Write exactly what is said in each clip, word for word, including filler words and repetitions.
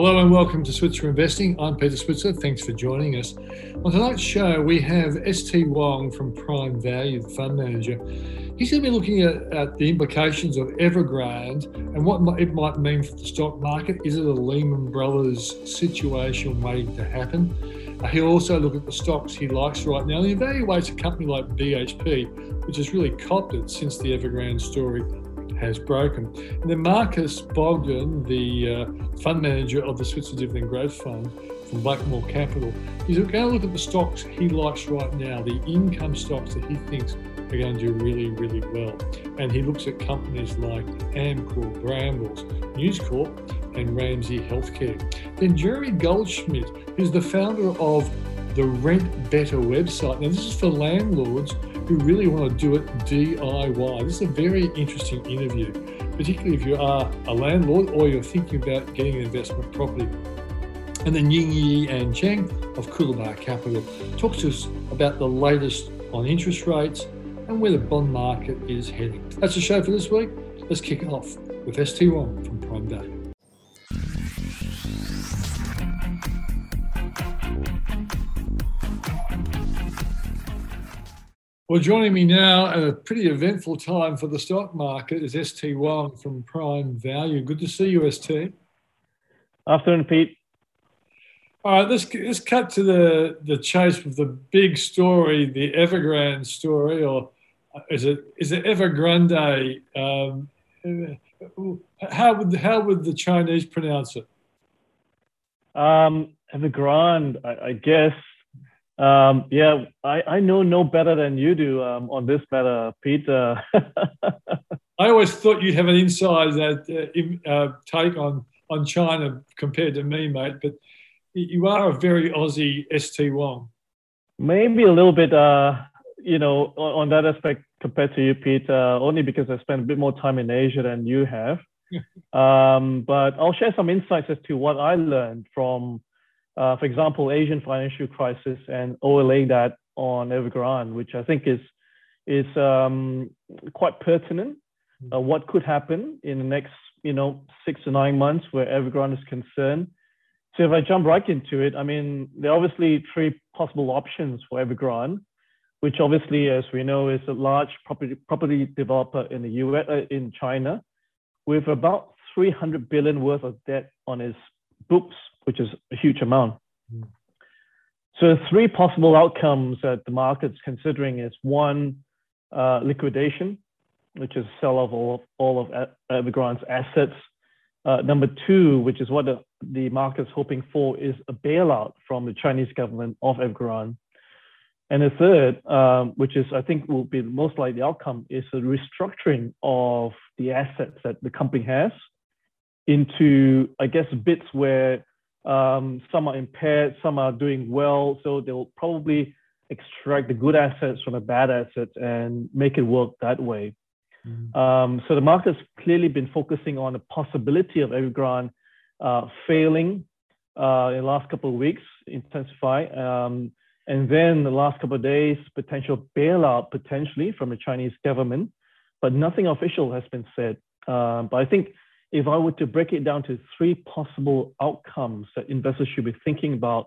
Hello and welcome to Switzer Investing. I'm Peter Switzer. Thanks for joining us. On tonight's show, we have S T. Wong from Prime Value, the fund manager. He's going to be looking at, at the implications of Evergrande and what it might mean for the stock market. Is it a Lehman Brothers situation waiting to happen? He'll also look at the stocks he likes right now and he evaluates a company like B H P, which has really copped it since the Evergrande story has broken. And then Marcus Bogdan, the uh, fund manager of the Switzerland Dividend Growth Fund from Blackmore Capital, is going to look at the stocks he likes right now, the income stocks that he thinks are going to do really, really well. And he looks at companies like Amcor, Brambles, News Corp, and Ramsay Health Care. Then Jerry Goldschmidt, who's the founder of the Rent Better website. Now, this is for landlords who really want to do it D I Y. This is a very interesting interview, particularly if you are a landlord or you're thinking about getting an investment property. And then Ying Yi Ann Cheng of Coolabah Capital talks to us about the latest on interest rates and where the bond market is heading. That's the show for this week. Let's kick it off with S T. Wong from Prime Value. Well, joining me now at a pretty eventful time for the stock market is S T. Wong from Prime Value. Good to see you, S T. Afternoon, Pete. All right, let's, let's cut to the, the chase with the big story, the Evergrande story, or is it is it Evergrande? Um, how would how would the Chinese pronounce it? Um, Evergrande, I, I guess. Um, yeah, I, I know no better than you do um, on this matter, Pete. I always thought you'd have an inside uh, uh, take on, on China compared to me, mate, but you are a very Aussie S T. Wong. Maybe a little bit, uh, you know, on, on that aspect compared to you, Pete, uh, only because I spent a bit more time in Asia than you have. um, but I'll share some insights as to what I learned from Uh, for example, Asian financial crisis and overlay that on Evergrande, which I think is is um, quite pertinent. Uh, what could happen in the next, you know, six to nine months where Evergrande is concerned? So if I jump right into it, I mean, there are obviously three possible options for Evergrande, which obviously, as we know, is a large property property developer in the U S uh, in China, with about three hundred billion worth of debt on its books, which is a huge amount. Mm. So three possible outcomes that the market's considering is one, uh, liquidation, which is sell off all of, all of Evergrande's assets. Uh, number two, which is what the, the market's hoping for, is a bailout from the Chinese government of Evergrande. And the third, um, which is I think will be the most likely outcome, is a restructuring of the assets that the company has into, I guess, bits where Um, some are impaired, some are doing well, so they'll probably extract the good assets from the bad assets and make it work that way. Mm. Um, so the market's clearly been focusing on the possibility of Evergrande uh, failing uh, in the last couple of weeks, intensify, um, and then the last couple of days, potential bailout potentially from the Chinese government, but nothing official has been said. Uh, but I think if I were to break it down to three possible outcomes that investors should be thinking about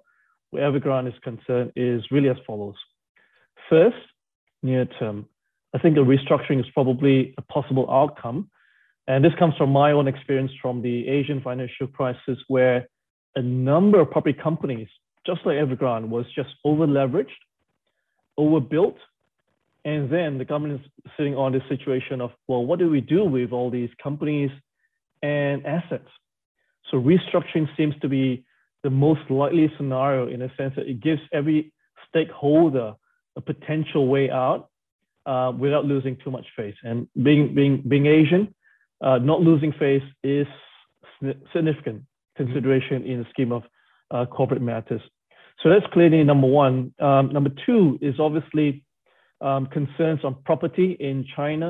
where Evergrande is concerned, is really as follows. First, near term, I think a restructuring is probably a possible outcome. And this comes from my own experience from the Asian financial crisis, where a number of property companies, just like Evergrande, was just over-leveraged, overbuilt, and then the government is sitting on this situation of, well, what do we do with all these companies and assets? So restructuring seems to be the most likely scenario, in a sense that it gives every stakeholder a potential way out uh, without losing too much face. And being being being Asian, uh, not losing face is significant consideration mm-hmm. in the scheme of uh, corporate matters. So that's clearly number one. Um, number two is obviously um, concerns on property in China.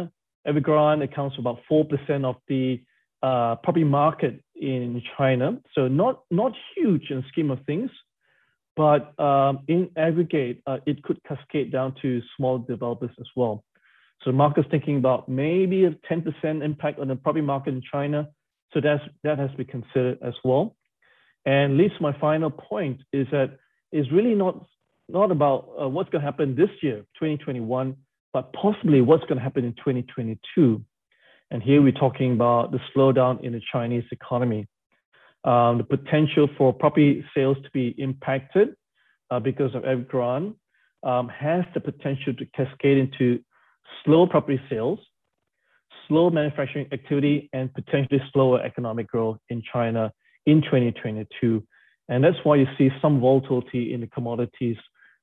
Evergrande accounts for about four percent of the Uh, property market in China, so not not huge in the scheme of things, but um, in aggregate, uh, it could cascade down to small developers as well. So the market's thinking about maybe a ten percent impact on the property market in China, so that's, that has to be considered as well. And at least my final point is that it's really not, not about uh, what's going to happen this year, twenty twenty-one, but possibly what's going to happen in twenty twenty-two. And here we're talking about the slowdown in the Chinese economy, um, the potential for property sales to be impacted uh, because of Evergrande um, has the potential to cascade into slow property sales, slow manufacturing activity, and potentially slower economic growth in China in twenty twenty-two. And that's why you see some volatility in the commodities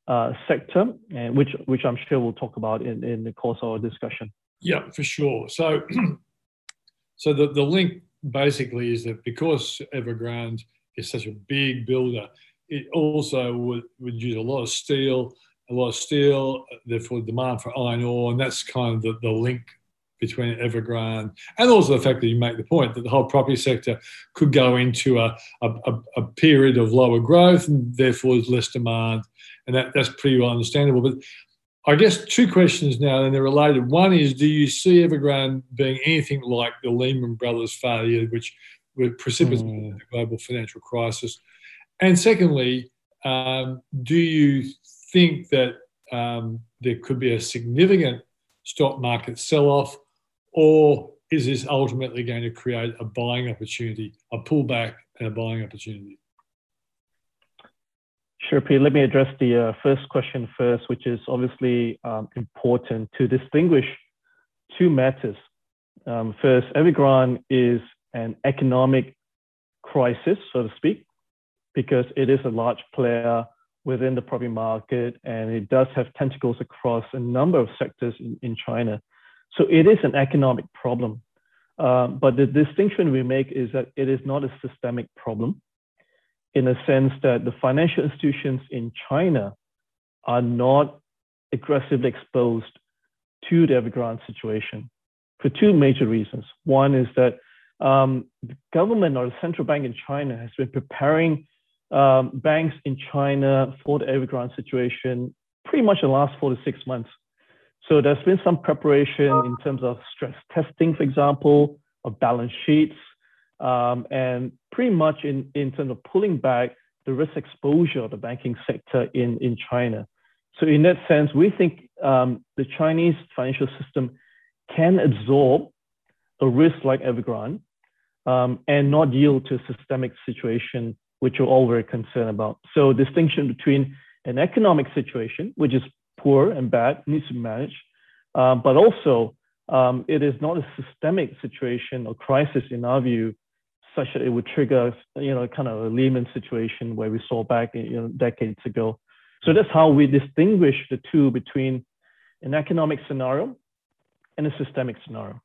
uh, sector, and which, which I'm sure we'll talk about in, in the course of our discussion. Yeah, for sure. So, so the, the link basically is that because Evergrande is such a big builder, it also would, would use a lot of steel, a lot of steel, therefore demand for iron ore, and that's kind of the, the link between Evergrande and also the fact that you make the point that the whole property sector could go into a, a, a period of lower growth and therefore there's less demand, and that, that's pretty well understandable. But I guess two questions now, and they're related. One is, do you see Evergrande being anything like the Lehman Brothers failure, which precipitated mm. the global financial crisis? And secondly, um, do you think that um, there could be a significant stock market sell-off, or is this ultimately going to create a buying opportunity, a pullback and a buying opportunity? Sure, Pete. Let me address the uh, first question first, which is obviously um, important to distinguish two matters. Um, first, Evergrande is an economic crisis, so to speak, because it is a large player within the property market, and it does have tentacles across a number of sectors in, in China. So it is an economic problem. Uh, but the distinction we make is that it is not a systemic problem, in a sense that the financial institutions in China are not aggressively exposed to the Evergrande situation for two major reasons. One is that um, the government or the central bank in China has been preparing um, banks in China for the Evergrande situation pretty much the last four to six months. So there's been some preparation in terms of stress testing, for example, of balance sheets, Um, and pretty much in, in terms of pulling back the risk exposure of the banking sector in, in China. So in that sense, we think um, the Chinese financial system can absorb a risk like Evergrande um, and not yield to a systemic situation, which we're all very concerned about. So distinction between an economic situation, which is poor and bad, needs to be managed, uh, but also um, it is not a systemic situation or crisis in our view, such that it would trigger, you know, kind of a Lehman situation where we saw back, you know, decades ago. So that's how we distinguish the two between an economic scenario and a systemic scenario.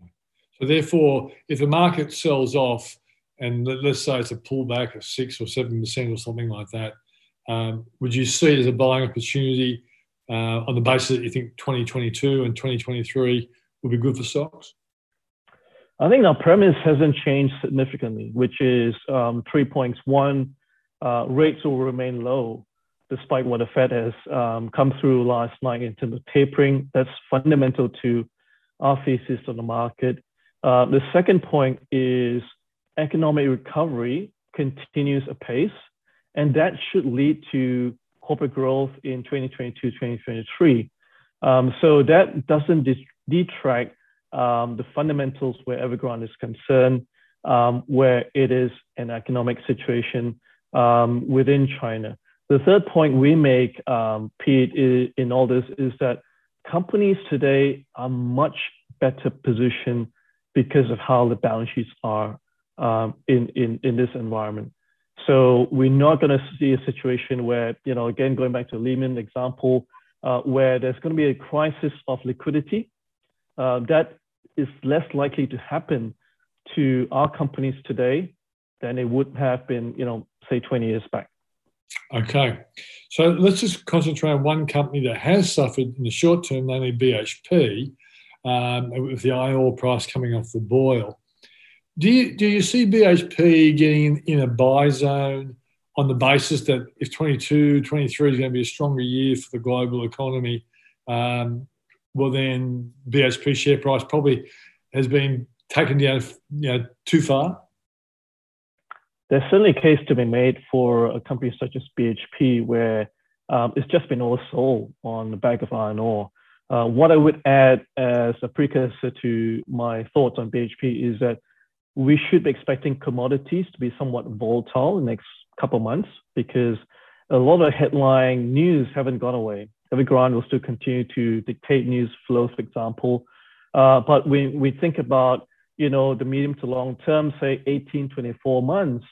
Okay. So therefore, if the market sells off, and let's say it's a pullback of six or seven percent or something like that, um, would you see it as a buying opportunity uh, on the basis that you think twenty twenty-two and twenty twenty-three will be good for stocks? I think our premise hasn't changed significantly, which is um, three points. One, uh, rates will remain low, despite what the Fed has um, come through last night in terms of tapering. That's fundamental to our thesis on the market. Uh, the second point is economic recovery continues apace, and that should lead to corporate growth in twenty twenty-two, twenty twenty-three. Um, so that doesn't detract Um, the fundamentals where Evergrande is concerned, um, where it is an economic situation um, within China. The third point we make, um, Pete, is, in all this is that companies today are much better positioned because of how the balance sheets are um, in, in, in this environment. So we're not going to see a situation where, you know, again, going back to Lehman example, uh, where there's going to be a crisis of liquidity. Uh, that is less likely to happen to our companies today than it would have been, you know, say twenty years back. Okay. So let's just concentrate on one company that has suffered in the short term, namely B H P, um, with the iron ore price coming off the boil. Do you, do you see B H P getting in a buy zone on the basis that if twenty-two, twenty-three is going to be a stronger year for the global economy, um, well, then B H P share price probably has been taken down, you know, too far? there's certainly a case to be made for a company such as B H P, where um, it's just been oversold on the back of iron ore. Uh, what I would add as a precursor to my thoughts on B H P is that we should be expecting commodities to be somewhat volatile in the next couple of months, because a lot of headline news haven't gone away. Evergrande will still continue to dictate news flow, for example. Uh, but when we think about, you know, the medium to long term, say eighteen, twenty-four months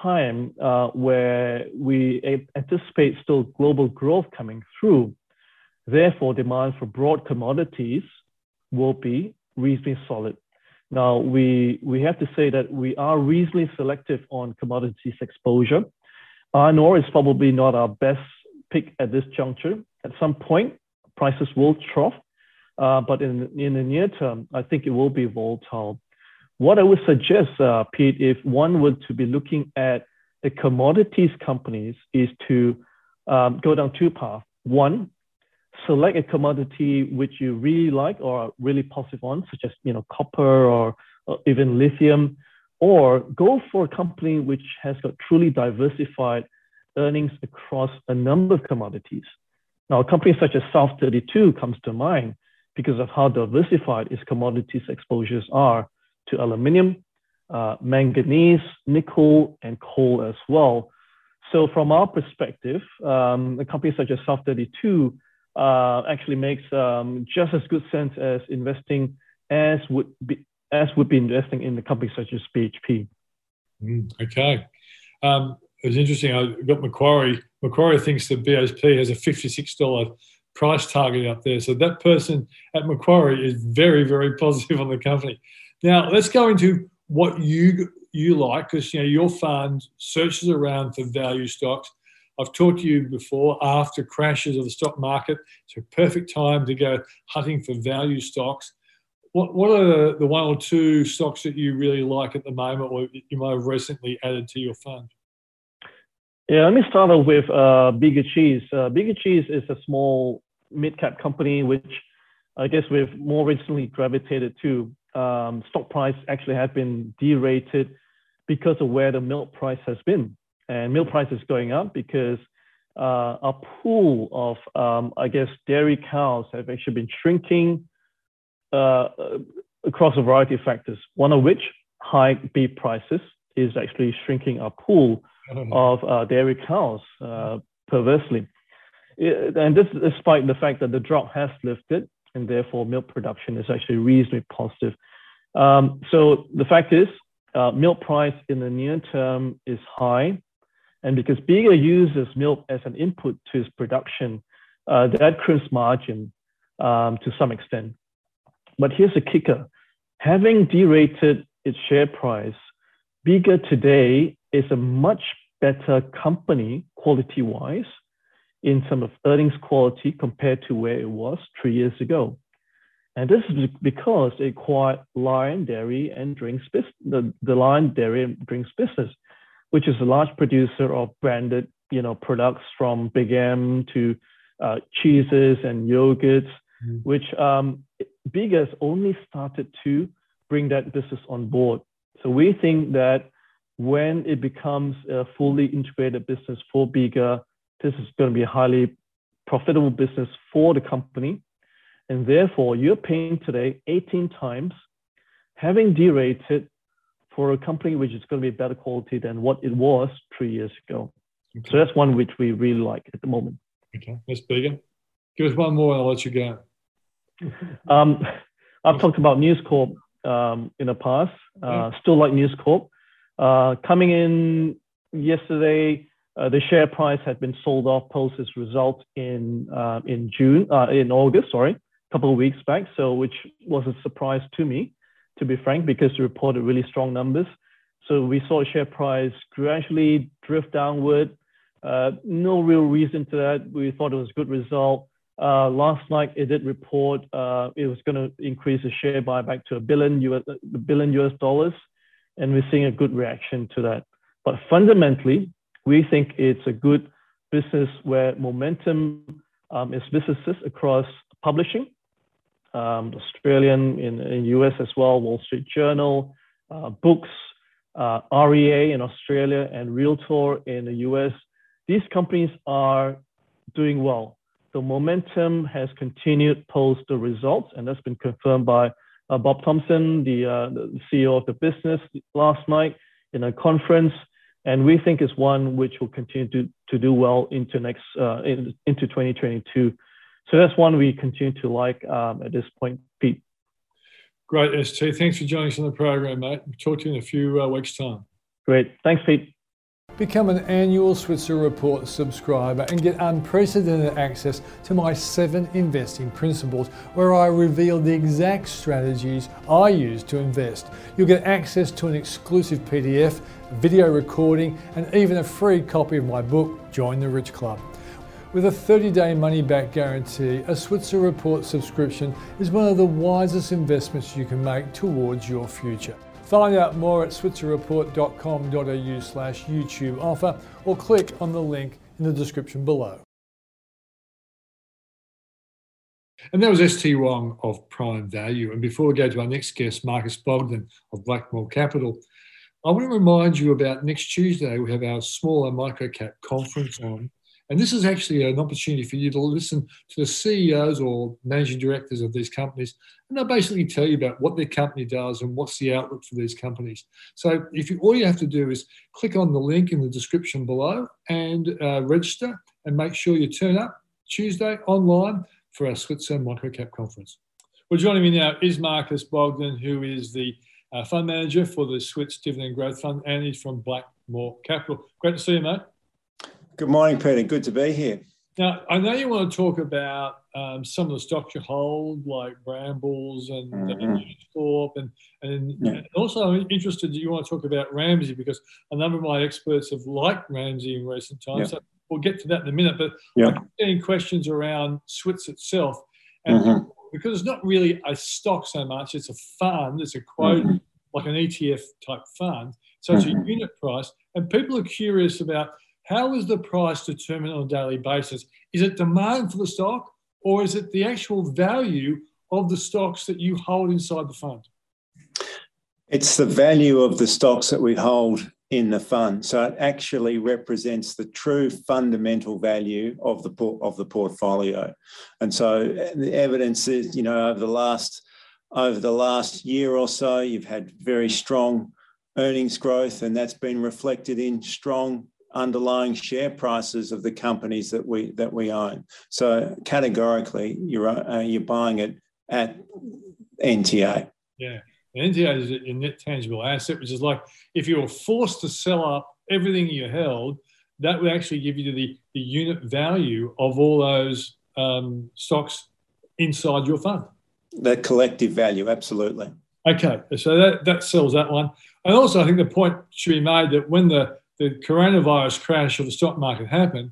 time, uh, where we anticipate still global growth coming through, therefore, demand for broad commodities will be reasonably solid. Now, we, we have to say that we are reasonably selective on commodities exposure. Iron ore is probably not our best pick at this juncture. At some point, prices will trough, uh, but in, in the near term, I think it will be volatile. What I would suggest, uh, Pete, if one were to be looking at the commodities companies, is to um, go down two paths. One, select a commodity which you really like or are really positive on, such as, you know, copper or, or even lithium, or go for a company which has got truly diversified earnings across a number of commodities. Now, a company such as South thirty-two comes to mind because of how diversified its commodities exposures are to aluminium, uh, manganese, nickel, and coal as well. So from our perspective, um, a company such as South thirty-two Uh, actually makes um, just as good sense as investing as would be as would be investing in the company such as B H P. Mm, okay, um, it was interesting. I got Macquarie. Macquarie thinks that B H P has a fifty-six dollars price target up there. So that person at Macquarie is very, very positive on the company. Now let's go into what you you like, because you know your fund searches around for value stocks. I've talked to you before, after crashes of the stock market, it's a perfect time to go hunting for value stocks. What, what are the one or two stocks that you really like at the moment, or you might have recently added to your fund? Yeah, let me start off with uh, Bega Cheese. Uh, Bega Cheese is a small mid-cap company, which I guess we've more recently gravitated to. Um, stock price actually has been derated because of where the milk price has been. And milk price is going up because uh, a pool of, um, I guess, dairy cows have actually been shrinking uh, across a variety of factors, one of which, high beef prices, is actually shrinking a pool of uh, dairy cows uh, perversely. It, and this despite the fact that the drought has lifted, and therefore milk production is actually reasonably positive. Um, so the fact is, uh, milk price in the near term is high. And because Bega uses milk as an input to its production, uh, that crimps margin um, to some extent. But here's the kicker. Having derated its share price, Bega today is a much better company quality-wise in terms of earnings quality compared to where it was three years ago. And this is because it acquired Lion Dairy and Drinks, the, the Lion Dairy and Drinks business, which is a large producer of branded, you know, products from Big M to uh, cheeses and yogurts, mm-hmm. which um, Bega has only started to bring that business on board. So we think that when it becomes a fully integrated business for Bega, this is going to be a highly profitable business for the company. And therefore, you're paying today eighteen times, having derated, for a company which is going to be better quality than what it was three years ago. Okay. So that's one which we really like at the moment. Okay, that's bigger. Give us one more and I'll let you go. Um, I've talked about News Corp um, in the past. Uh, yeah. Still like News Corp. Uh, coming in yesterday, uh, the share price had been sold off post its result in, uh, in, June, uh, in August, sorry, a couple of weeks back, so which was a surprise to me, to be frank, because it reported really strong numbers. So we saw share price gradually drift downward. Uh, no real reason to that. We thought it was a good result. Uh, last night, it did report uh, it was going to increase the share buyback to a billion US, a billion US dollars. And we're seeing a good reaction to that. But fundamentally, we think it's a good business where momentum um, is businesses across publishing, Um, Australian, in, in U S as well, Wall Street Journal, uh, books, uh, R E A in Australia and Realtor in the U S, these companies are doing well. The momentum has continued post the results, and that's been confirmed by uh, Bob Thompson, the, uh, the C E O of the business, last night in a conference. And we think it's one which will continue to, to do well into next uh, in, into twenty twenty-two. So that's one we continue to like um, at this point, Pete. Great, S T. Thanks for joining us on the program, mate. We'll talk to you in a few uh, weeks' time. Great. Thanks, Pete. Become an annual Switzer Report subscriber and get unprecedented access to my seven investing principles, where I reveal the exact strategies I use to invest. You'll get access to an exclusive P D F, video recording, and even a free copy of my book, Join the Rich Club. With a thirty-day money-back guarantee, a Switzer Report subscription is one of the wisest investments you can make towards your future. Find out more at switzer report dot com dot a u slash YouTube offer, or click on the link in the description below. And that was S T. Wong of Prime Value. And before we go to our next guest, Marcus Bogdan of Blackmore Capital, I want to remind you about next Tuesday. We have our smaller microcap conference on. And this is actually an opportunity for you to listen to the C E Os or managing directors of these companies. And they'll basically tell you about what their company does and what's the outlook for these companies. So if you, all you have to do is click on the link in the description below and uh, register, and make sure you turn up Tuesday online for our Switzer Microcap Conference. Well, joining me now is Marcus Bogdan, who is the uh, fund manager for the Switzerland Dividend Growth Fund, and he's from Blackmore Capital. Great to see you, mate. Good morning, Peter. Good to be here. Now, I know you want to talk about um, some of the stocks you hold, like Brambles and mm-hmm. News Corp, and, and, yeah. and also I'm interested, you want to talk about Ramsay, because a number of my experts have liked Ramsay in recent times. Yeah. So we'll get to that in a minute. But yeah. I'm getting questions around Switz itself, and mm-hmm. because it's not really a stock so much, it's a fund, it's a quote, mm-hmm. like an E T F type fund. So it's mm-hmm. a unit price, and people are curious about, how is the price determined on a daily basis? Is it demand for the stock, or is it the actual value of the stocks that you hold inside the fund? It's the value of the stocks that we hold in the fund. So it actually represents the true fundamental value of the, por- of the portfolio. And so the evidence is, you know, over the last, over the last year or so, you've had very strong earnings growth, and that's been reflected in strong underlying share prices of the companies that we that we own. So categorically, you're uh, you're buying it at N T A. Yeah, and N T A is a net tangible asset, which is like if you were forced to sell up everything you held, that would actually give you the the unit value of all those um, stocks inside your fund. That collective value, absolutely. Okay, so that that sells that one. And also, I think the point should be made that when the the coronavirus crash of the stock market happened,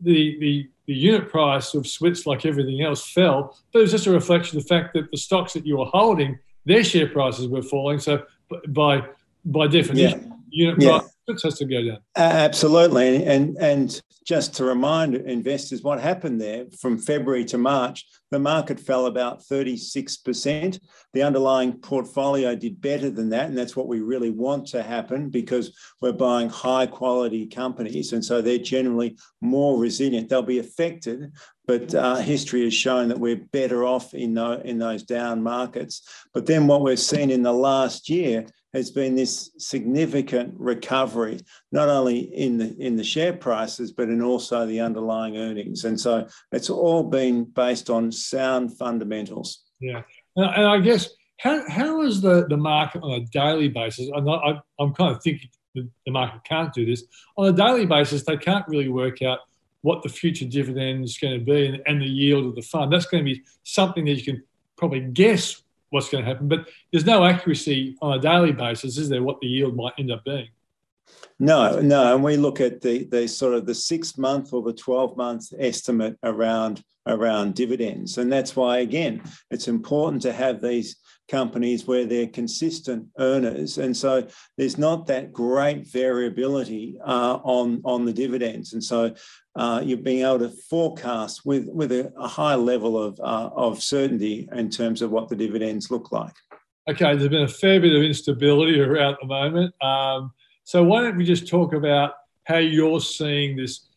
the, the, the unit price of Switz, like everything else, fell. But it was just a reflection of the fact that the stocks that you were holding, their share prices were falling. So by by definition, yeah. unit yeah. price Switz has to go down. Absolutely. And, and just to remind investors what happened there, from February to March, the market fell about thirty-six percent. The underlying portfolio did better than that, and that's what we really want to happen, because we're buying high-quality companies, and so they're generally more resilient. They'll be affected, but uh, history has shown that we're better off in, the, in those down markets. But then what we've seen in the last year has been this significant recovery, not only in the, in the share prices, but in also the underlying earnings. And so it's all been based on sound fundamentals. Yeah. And I guess, how, how is the, the market on a daily basis? I'm, not, I, I'm kind of thinking the, the market can't do this. On a daily basis, they can't really work out what the future dividend is going to be and, and the yield of the fund. That's going to be something that you can probably guess what's going to happen. But there's no accuracy on a daily basis, is there, what the yield might end up being? No, no. And we look at the, the sort of the six-month or the twelve-month estimate around around dividends. And that's why, again, it's important to have these companies where they're consistent earners. And so there's not that great variability uh, on, on the dividends. And so uh, you're being able to forecast with, with a, a high level of, uh, of certainty in terms of what the dividends look like. Okay, there's been a fair bit of instability around the moment. Um, so why don't we just talk about how you're seeing this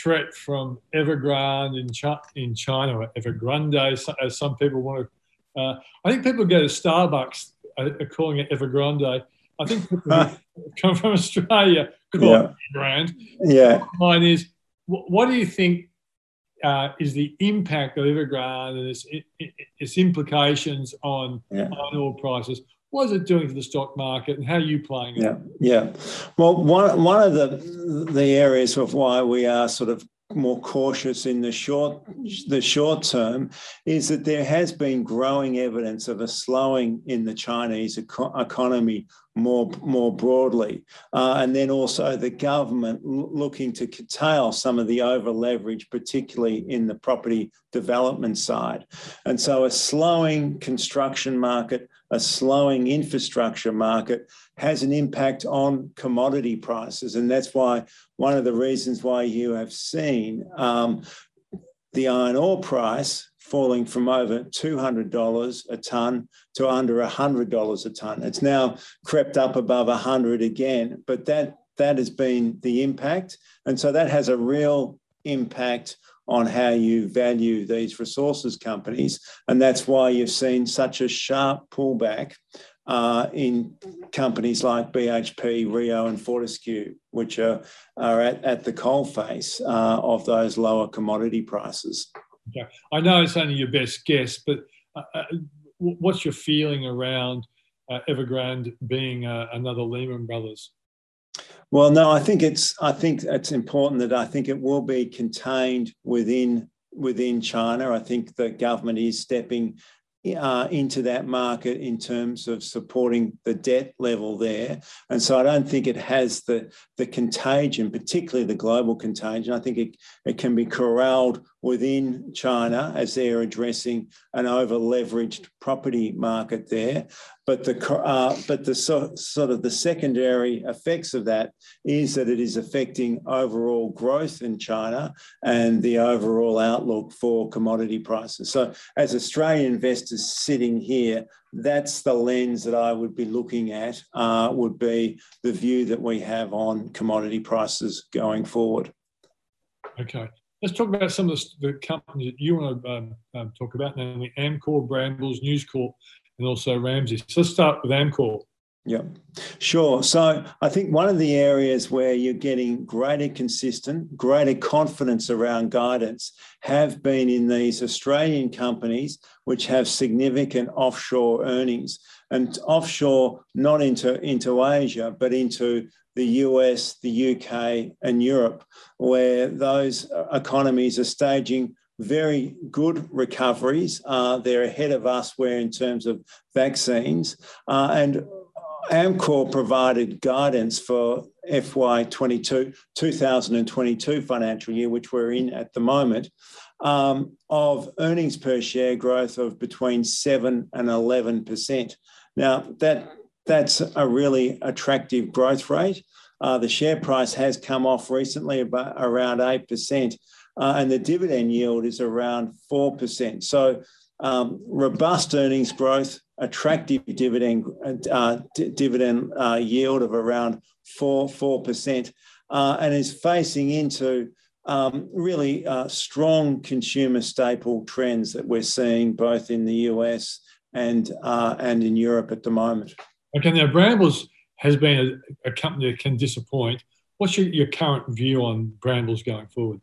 threat from Evergrande in China, in China or Evergrande, as some people want to. Uh, I think people go to Starbucks uh, calling it Evergrande. I think people come from Australia call yeah. it Evergrande. Yeah. The line is, what do you think uh, is the impact of Evergrande and its, its implications on yeah. oil prices? What is it doing to the stock market, and how are you playing it? Yeah, yeah. Well, one one of the the areas of why we are sort of more cautious in the short the short term is that there has been growing evidence of a slowing in the Chinese eco- economy more more broadly, uh, and then also the government l- looking to curtail some of the over leverage, particularly in the property development side. And so a slowing construction market, a slowing infrastructure market has an impact on commodity prices. And that's why one of the reasons why you have seen um, the iron ore price falling from over two hundred dollars a tonne to under one hundred dollars a tonne. It's now crept up above one hundred dollars again, but that, that has been the impact. And so that has a real impact on how you value these resources companies. And that's why you've seen such a sharp pullback uh, in companies like B H P, Rio and Fortescue, which are, are at, at the coalface uh, of those lower commodity prices. Okay. I know it's only your best guess, but uh, uh, what's your feeling around uh, Evergrande being uh, another Lehman Brothers? Well, no, I think it's I think it's important that I think it will be contained within within China. I think the government is stepping uh, into that market in terms of supporting the debt level there. And so I don't think it has the, the contagion, particularly the global contagion. I think it, it can be corralled within China as they're addressing an over-leveraged property market there. But the uh, but the so, sort of the secondary effects of that is that it is affecting overall growth in China and the overall outlook for commodity prices. So as Australian investors sitting here, that's the lens that I would be looking at, uh, would be the view that we have on commodity prices going forward. Okay. Let's talk about some of the companies that you want to um, um, talk about, namely Amcor, Brambles, News Corp, and also Ramsay. So let's start with Amcor. Yeah, sure. So I think one of the areas where you're getting greater consistent, greater confidence around guidance have been in these Australian companies which have significant offshore earnings, and offshore not into, into Asia, but into the U S, the U K and Europe, where those economies are staging very good recoveries. Uh, they're ahead of us where in terms of vaccines. Uh, and Amcor provided guidance for F Y twenty-two, two thousand twenty-two financial year, which we're in at the moment, um, of earnings per share growth of between seven and eleven percent. Now, that that's a really attractive growth rate. Uh, the share price has come off recently about around eight percent, uh, and the dividend yield is around four percent. So um, robust earnings growth, attractive dividend uh, d- dividend uh, yield of around four percent, uh, and is facing into um, really uh, strong consumer staple trends that we're seeing both in the U S and, uh, and in Europe at the moment. Okay, now Brambles has been a, a company that can disappoint. What's your, your current view on Brambles going forward?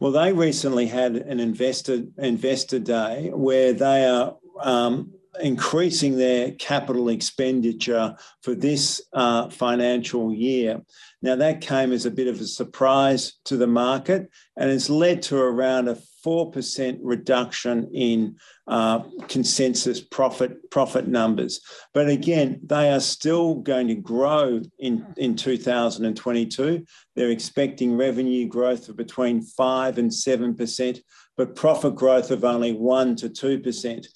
Well, they recently had an investor, investor day where they are um, increasing their capital expenditure for this uh, financial year. Now, that came as a bit of a surprise to the market, and it's led to around a four percent reduction in uh, consensus profit profit numbers. But again, they are still going to grow in, in two thousand twenty-two. They're expecting revenue growth of between five and seven percent, but profit growth of only one to two percent.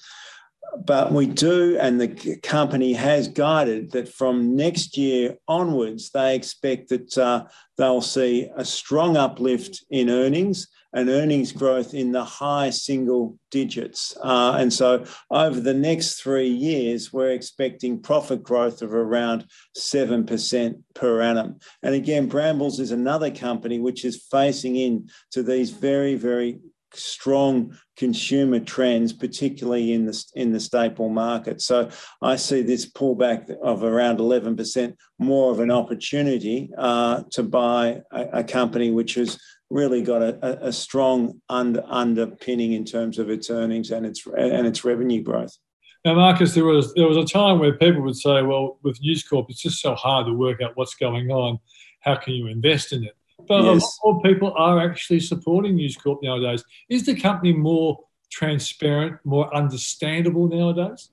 But we do, and the company has guided that from next year onwards, they expect that uh, they'll see a strong uplift in earnings an earnings growth in the high single digits. Uh, and so over the next three years, we're expecting profit growth of around seven percent per annum. And again, Brambles is another company which is facing in to these very, very strong consumer trends, particularly in the, in the staple market. So I see this pullback of around eleven percent more of an opportunity uh, to buy a, a company which is really got a, a strong under, underpinning in terms of its earnings and its and its revenue growth. Now, Marcus, there was there was a time where people would say, well, with News Corp, it's just so hard to work out what's going on. How can you invest in it? But yes, a lot more people are actually supporting News Corp nowadays. Is the company more transparent, more understandable nowadays?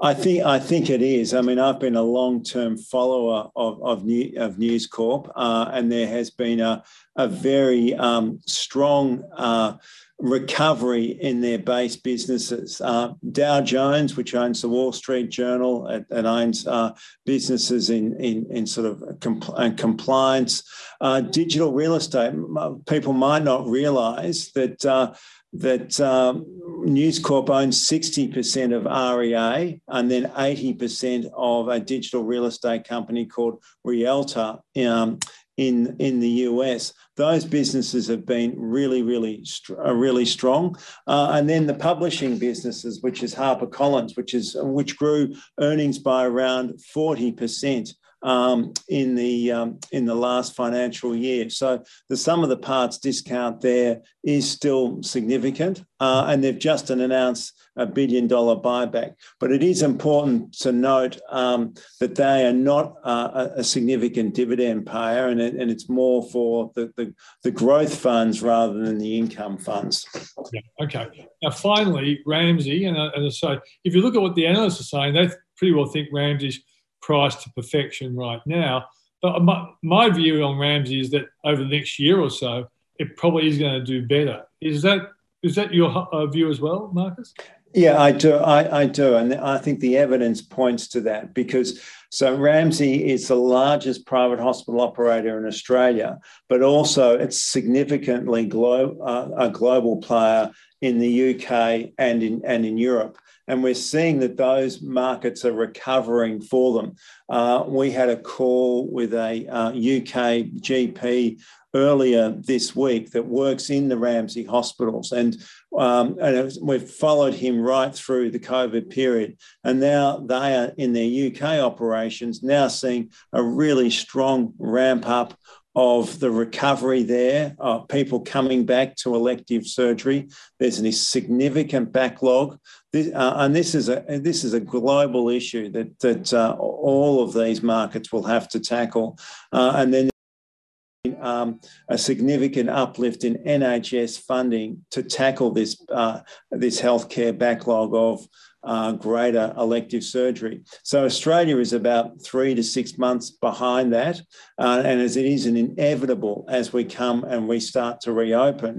I think I think it is. I mean, I've been a long-term follower of of, New, of News Corp, uh, and there has been a a very um, strong Uh, recovery in their base businesses. Uh, Dow Jones, which owns the Wall Street Journal and, and owns uh, businesses in, in, in sort of compl- compliance. Uh, digital real estate, people might not realise that uh, that um, News Corp owns sixty percent of R E A and then eighty percent of a digital real estate company called Realtor um, in, in the U S. Those businesses have been really, really, really strong. Uh, and then the publishing businesses, which is HarperCollins, which is which grew earnings by around forty percent um, in the um, in the last financial year. So the sum of the parts discount there is still significant. Uh, and they've just announced a billion dollar buyback. But it is important to note um, that they are not uh, a significant dividend payer, and, it, and it's more for the, the, the growth funds rather than the income funds. Yeah, okay. Now, finally, Ramsay, and as I say, if you look at what the analysts are saying, they pretty well think Ramsay's priced to perfection right now. But my, my view on Ramsay is that over the next year or so, it probably is going to do better. Is that is that your view as well, Marcus? Yeah, I do. I, I do. And I think the evidence points to that because so Ramsay is the largest private hospital operator in Australia, but also it's significantly glo- uh, a global player in the U K and in, and in Europe. And we're seeing that those markets are recovering for them. Uh, we had a call with a uh, U K G P earlier this week that works in the Ramsay hospitals. And, um, and we've followed him right through the COVID period. And now they are in their U K operations, now seeing a really strong ramp up of the recovery there, uh, people coming back to elective surgery. There's a significant backlog. This, uh, and this is a this is a global issue that, that uh, all of these markets will have to tackle. Uh, and then Um, a significant uplift in N H S funding to tackle this uh, this healthcare backlog of uh, greater elective surgery. So Australia is about three to six months behind that, uh, and as it is an inevitable as we come and we start to reopen,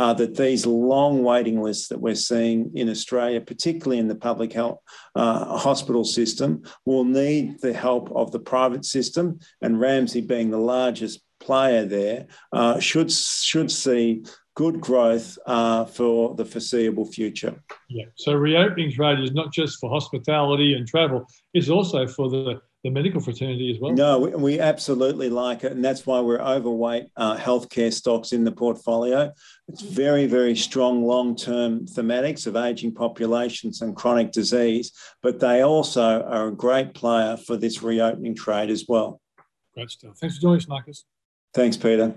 uh, that these long waiting lists that we're seeing in Australia, particularly in the public health uh, hospital system, will need the help of the private system, and Ramsay being the largest player there uh, should should see good growth uh, for the foreseeable future. Yeah. So reopening trade is not just for hospitality and travel; it's also for the, the medical fraternity as well. No, we, we absolutely like it, and that's why we're overweight uh, healthcare stocks in the portfolio. It's very, very strong long-term thematics of ageing populations and chronic disease, but they also are a great player for this reopening trade as well. Great stuff. Thanks for joining us, Marcus. Thanks, Peter.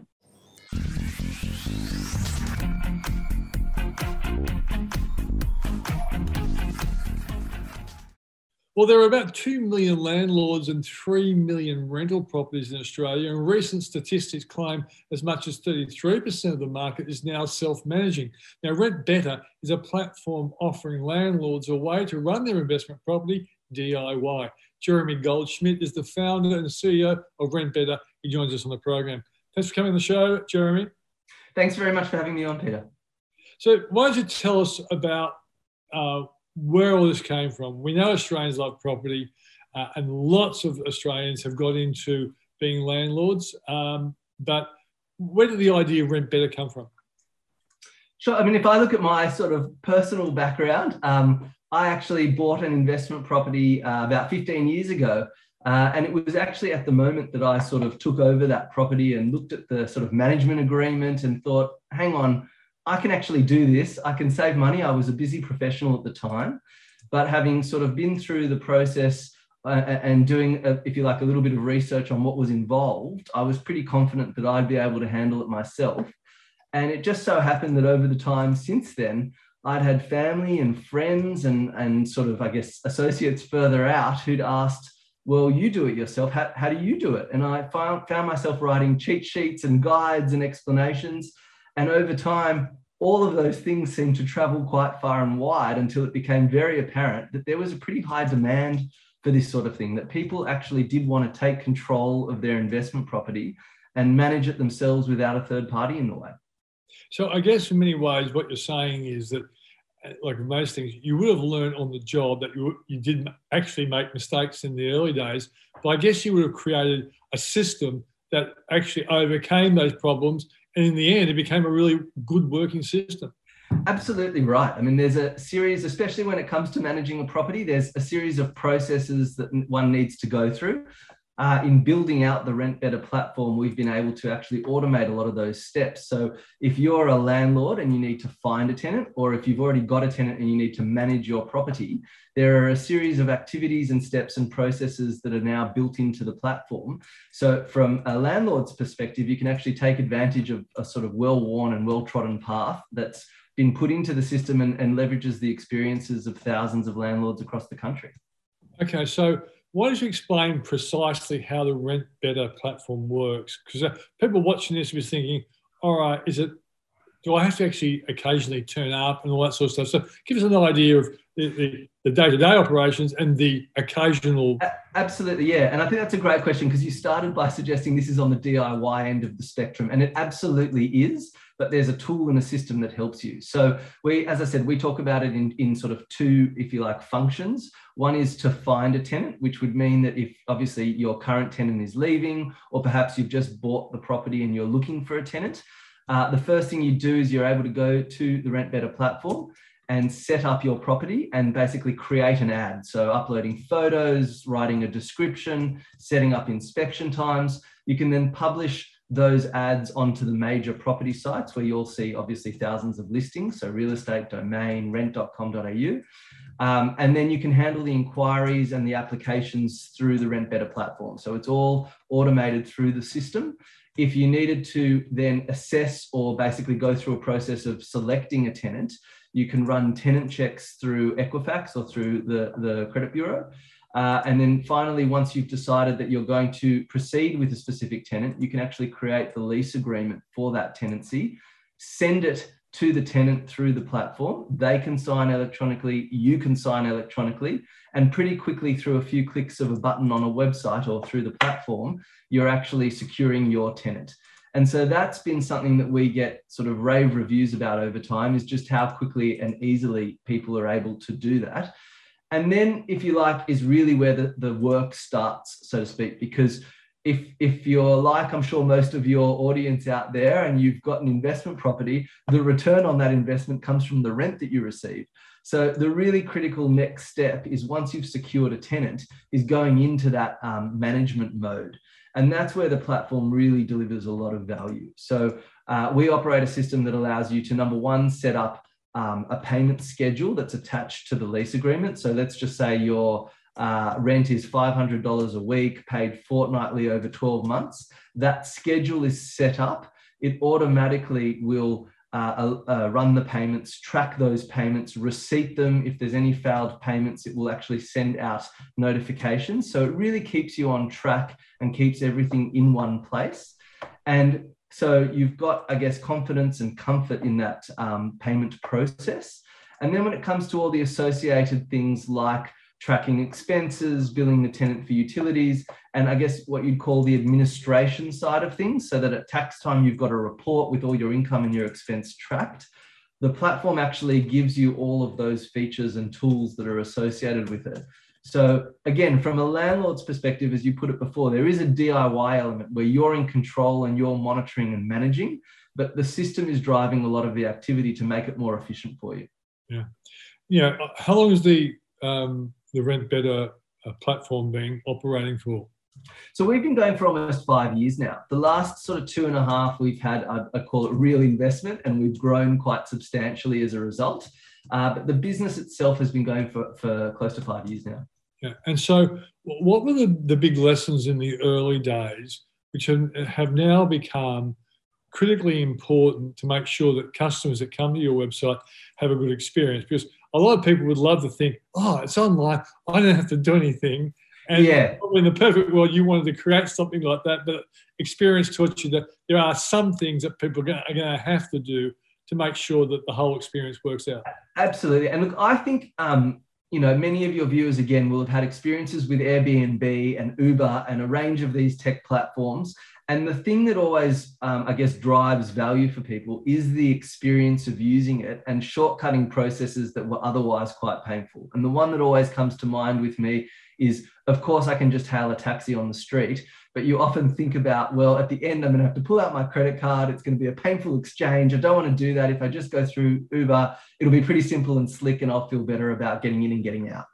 Well, there are about two million landlords and three million rental properties in Australia, and recent statistics claim as much as thirty-three percent of the market is now self-managing. Now, Rent Better is a platform offering landlords a way to run their investment property D I Y. Jeremy Goldschmidt is the founder and C E O of Rent Better. He joins us on the program. Thanks for coming on the show, Jeremy. Thanks very much for having me on, Peter. So why don't you tell us about uh, where all this came from? We know Australians love property uh, and lots of Australians have got into being landlords, um, but where did the idea of Rent Better come from? Sure. I mean, if I look at my sort of personal background, um, I actually bought an investment property uh, about fifteen years ago. Uh, and it was actually at the moment that I sort of took over that property and looked at the sort of management agreement and thought, hang on, I can actually do this. I can save money. I was a busy professional at the time, but having sort of been through the process uh, and doing, a, if you like, a little bit of research on what was involved, I was pretty confident that I'd be able to handle it myself. And it just so happened that over the time since then, I'd had family and friends and, and sort of, I guess, associates further out who'd asked, well, you do it yourself. How, how do you do it? And I found, found myself writing cheat sheets and guides and explanations. And over time, all of those things seemed to travel quite far and wide until it became very apparent that there was a pretty high demand for this sort of thing, that people actually did want to take control of their investment property and manage it themselves without a third party in the way. So I guess in many ways, what you're saying is that, like most things, you would have learned on the job that you, you did actually make mistakes in the early days, but I guess you would have created a system that actually overcame those problems. And in the end, it became a really good working system. Absolutely right. I mean, there's a series, especially when it comes to managing a property, there's a series of processes that one needs to go through. Uh, in building out the Rent Better platform, we've been able to actually automate a lot of those steps. So if you're a landlord and you need to find a tenant, or if you've already got a tenant and you need to manage your property, there are a series of activities and steps and processes that are now built into the platform. So from a landlord's perspective, you can actually take advantage of a sort of well-worn and well-trodden path that's been put into the system and, and leverages the experiences of thousands of landlords across the country. Okay, so why don't you explain precisely how the Rent Better platform works? Because people watching this will be thinking, all right, is it, do I have to actually occasionally turn up and all that sort of stuff? So give us an idea of the, the, the day-to-day operations and the occasional... Absolutely, yeah. And I think that's a great question because you started by suggesting this is on the D I Y end of the spectrum, and it absolutely is, but there's a tool and a system that helps you. So we, as I said, we talk about it in, in sort of two, if you like, functions. One is to find a tenant, which would mean that if obviously your current tenant is leaving, or perhaps you've just bought the property and you're looking for a tenant, uh, the first thing you do is you're able to go to the Rent Better platform and set up your property and basically create an ad. So uploading photos, writing a description, setting up inspection times. You can then publish those ads onto the major property sites where you'll see obviously thousands of listings. So real estate, domain, rent dot com dot a u. Um, and then you can handle the inquiries and the applications through the Rent Better platform. So it's all automated through the system. If you needed to then assess or basically go through a process of selecting a tenant, you can run tenant checks through Equifax or through the, the credit bureau. Uh, and then finally, once you've decided that you're going to proceed with a specific tenant, you can actually create the lease agreement for that tenancy, send it to the tenant through the platform. They can sign electronically, you can sign electronically, and pretty quickly through a few clicks of a button on a website or through the platform, you're actually securing your tenant. And so that's been something that we get sort of rave reviews about over time, is just how quickly and easily people are able to do that. And then, if you like, is really where the, the work starts, so to speak, because if, if you're like, I'm sure most of your audience out there, and you've got an investment property, the return on that investment comes from the rent that you receive. So the really critical next step is, once you've secured a tenant, is going into that um, management mode. And that's where the platform really delivers a lot of value. So uh, we operate a system that allows you to, number one, set up um, a payment schedule that's attached to the lease agreement. So let's just say your uh, rent is five hundred dollars a week, paid fortnightly over twelve months. That schedule is set up. It automatically will Uh, uh, run the payments, track those payments, receipt them. If there's any failed payments, it will actually send out notifications. So it really keeps you on track and keeps everything in one place. And so you've got, I guess, confidence and comfort in that um, payment process. And then when it comes to all the associated things like tracking expenses, billing the tenant for utilities, and I guess what you'd call the administration side of things, so that at tax time, you've got a report with all your income and your expense tracked. The platform actually gives you all of those features and tools that are associated with it. So again, from a landlord's perspective, as you put it before, there is a D I Y element where you're in control and you're monitoring and managing, but the system is driving a lot of the activity to make it more efficient for you. Yeah. Yeah. How long is the um, the Rent Better platform been operating for? So we've been going for almost five years now. The last sort of two and a half, we've had, I, I call it real investment, and we've grown quite substantially as a result. Uh, but the business itself has been going for, for close to five years now. Yeah. And so what were the, the big lessons in the early days, which have, have now become critically important to make sure that customers that come to your website have a good experience? Because a lot of people would love to think, oh, it's online, I don't have to do anything. And yeah. in the perfect world, you wanted to create something like that, but experience taught you that there are some things that people are going to have to do to make sure that the whole experience works out. Absolutely. And look, I think, um, you know, many of your viewers, again, will have had experiences with Airbnb and Uber and a range of these tech platforms. And the thing that always, um, I guess, drives value for people is the experience of using it and shortcutting processes that were otherwise quite painful. And the one that always comes to mind with me is, of course, I can just hail a taxi on the street, but you often think about, well, at the end, I'm going to have to pull out my credit card. It's going to be a painful exchange. I don't want to do that. If I just go through Uber, it'll be pretty simple and slick, and I'll feel better about getting in and getting out.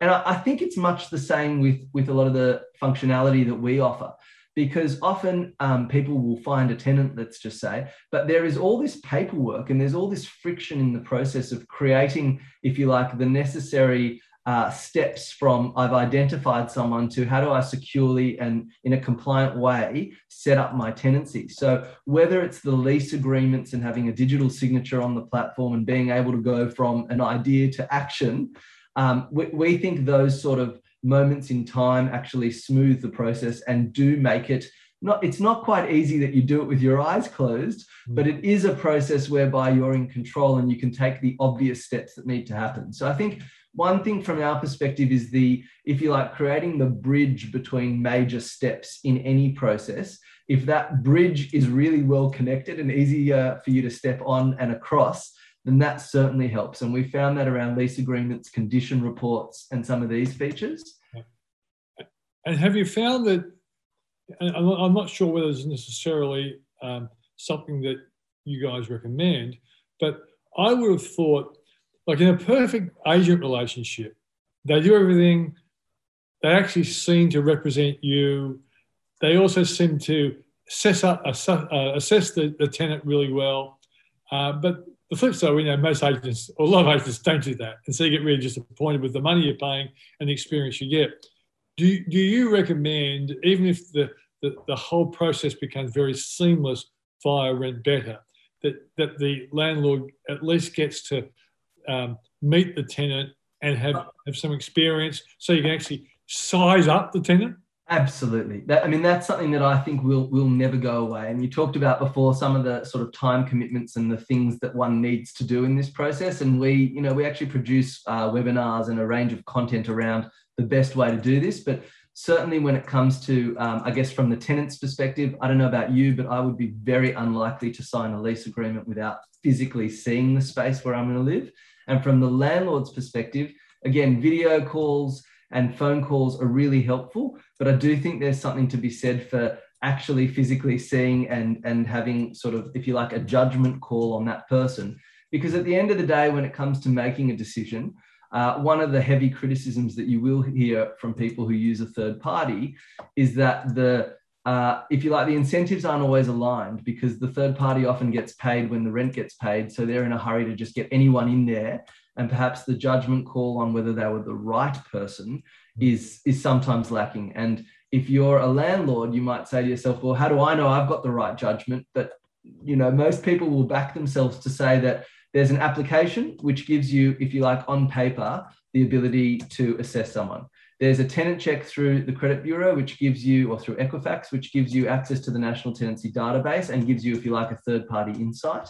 And I, I think it's much the same with, with a lot of the functionality that we offer. Because often um, people will find a tenant, let's just say, but there is all this paperwork and there's all this friction in the process of creating, if you like, the necessary uh, steps from I've identified someone to how do I securely and in a compliant way set up my tenancy. So whether it's the lease agreements and having a digital signature on the platform and being able to go from an idea to action, um, we, we think those sort of moments in time actually smooth the process and do make it not, it's not quite easy that you do it with your eyes closed, but it is a process whereby you're in control and you can take the obvious steps that need to happen. So I think one thing from our perspective is the, if you like, creating the bridge between major steps in any process. If that bridge is really well connected and easier for you to step on and across, then that certainly helps. And we found that around lease agreements, condition reports, and some of these features. And have you found that, and I'm not sure whether it's necessarily um, something that you guys recommend, but I would have thought, like in a perfect agent relationship, they do everything, they actually seem to represent you, they also seem to assess, up, assess the, the tenant really well, uh, but the flip side, we know most agents, or a lot of agents, don't do that. And so you get really disappointed with the money you're paying and the experience you get. Do, do you recommend, even if the, the, the whole process becomes very seamless via Rent Better, that, that the landlord at least gets to um, meet the tenant and have, have some experience so you can actually size up the tenant? Absolutely. That, I mean, that's something that I think will will never go away. And you talked about before some of the sort of time commitments and the things that one needs to do in this process. And we, you know, we actually produce uh, webinars and a range of content around the best way to do this. But certainly when it comes to, um, I guess, from the tenant's perspective, I don't know about you, but I would be very unlikely to sign a lease agreement without physically seeing the space where I'm going to live. And from the landlord's perspective, again, video calls and phone calls are really helpful, but I do think there's something to be said for actually physically seeing and, and having sort of, if you like, a judgment call on that person. Because at the end of the day, when it comes to making a decision, uh, one of the heavy criticisms that you will hear from people who use a third party is that the, uh, if you like, the incentives aren't always aligned because the third party often gets paid when the rent gets paid. So they're in a hurry to just get anyone in there. And perhaps the judgment call on whether they were the right person is, is sometimes lacking. And if you're a landlord, you might say to yourself, well, how do I know I've got the right judgment? But, you know, most people will back themselves to say that there's an application which gives you, if you like, on paper, the ability to assess someone. There's a tenant check through the credit bureau, which gives you, or through Equifax, which gives you access to the National Tenancy Database and gives you, if you like, a third-party insight.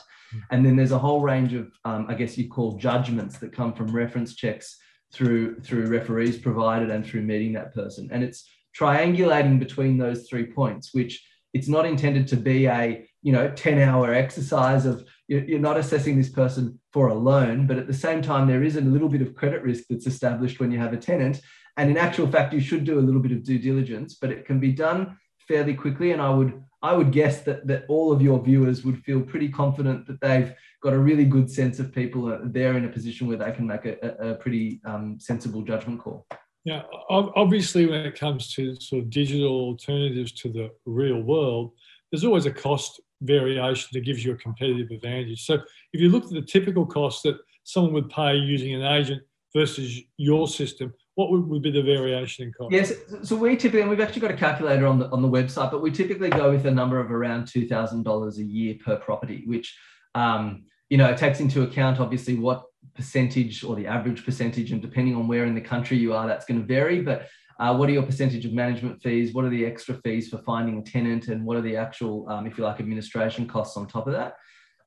And then there's a whole range of, um, I guess you call judgments that come from reference checks through, through referees provided and through meeting that person. And it's triangulating between those three points, which it's not intended to be a, you know, ten-hour exercise of you're not assessing this person for a loan, but at the same time, there is a little bit of credit risk that's established when you have a tenant. And in actual fact, you should do a little bit of due diligence, but it can be done fairly quickly. And I would I would guess that that all of your viewers would feel pretty confident that they've got a really good sense of people there in a position where they can make a, a pretty um, sensible judgment call. Yeah, obviously when it comes to sort of digital alternatives to the real world, there's always a cost variation that gives you a competitive advantage. So if you look at the typical cost that someone would pay using an agent versus your system, what would be the variation in cost? Yes, so we typically, and we've actually got a calculator on the on the website, but we typically go with a number of around two thousand dollars a year per property, which, um, you know, takes into account obviously what percentage or the average percentage, and depending on where in the country you are, that's going to vary. But uh, what are your percentage of management fees? What are the extra fees for finding a tenant? And what are the actual, um, if you like, administration costs on top of that?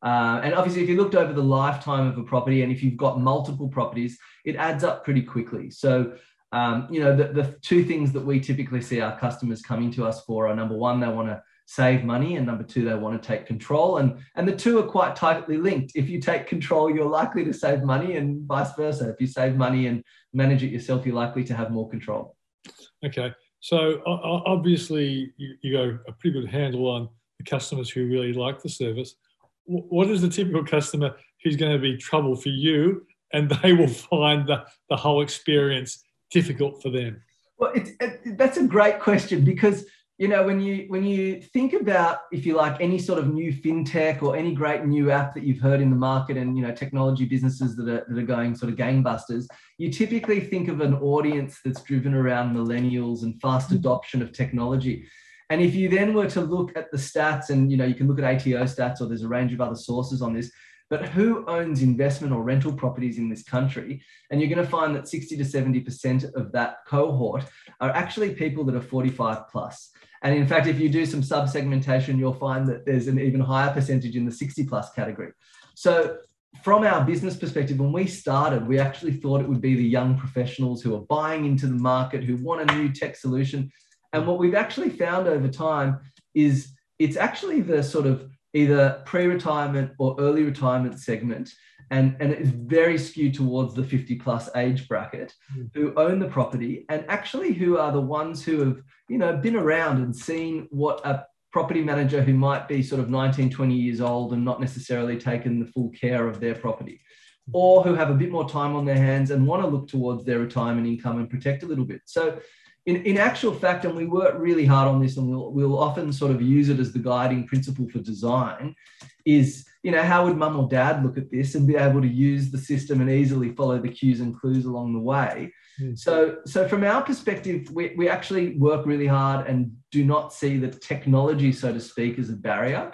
Uh, and obviously, if you looked over the lifetime of a property, and if you've got multiple properties, it adds up pretty quickly. So, um, you know, the, the two things that we typically see our customers coming to us for are, number one, they want to save money, and number two, they want to take control. And, and the two are quite tightly linked. If you take control, you're likely to save money, and vice versa. If you save money and manage it yourself, you're likely to have more control. Okay. So, obviously, you, you got a pretty good handle on the customers who really like the service. What is the typical customer who's going to be trouble for you, and they will find the, the whole experience difficult for them? Well, it's, it, that's a great question, because, you know, when you when you think about, if you like, any sort of new fintech or any great new app that you've heard in the market, and, you know, technology businesses that are, that are going sort of gangbusters, you typically think of an audience that's driven around millennials and fast adoption of technology. And if you then were to look at the stats, and, you know, you can look at A T O stats, or there's a range of other sources on this, but who owns investment or rental properties in this country? And you're going to find that sixty to seventy percent of that cohort are actually people that are forty-five plus. And in fact, if you do some sub-segmentation, you'll find that there's an even higher percentage in the sixty plus category. So from our business perspective, when we started, we actually thought it would be the young professionals who are buying into the market, who want a new tech solution. And what we've actually found over time is it's actually the sort of either pre-retirement or early retirement segment, and, and it's very skewed towards the fifty plus age bracket, mm. who own the property, and actually who are the ones who have, you know, been around and seen what a property manager who might be sort of nineteen, twenty years old and not necessarily taken the full care of their property, or who have a bit more time on their hands and want to look towards their retirement income and protect a little bit. So In, in actual fact, and we work really hard on this, and we'll, we'll often sort of use it as the guiding principle for design, is, you know, how would mum or dad look at this and be able to use the system and easily follow the cues and clues along the way? Mm. So, so from our perspective, we, we actually work really hard and do not see the technology, so to speak, as a barrier.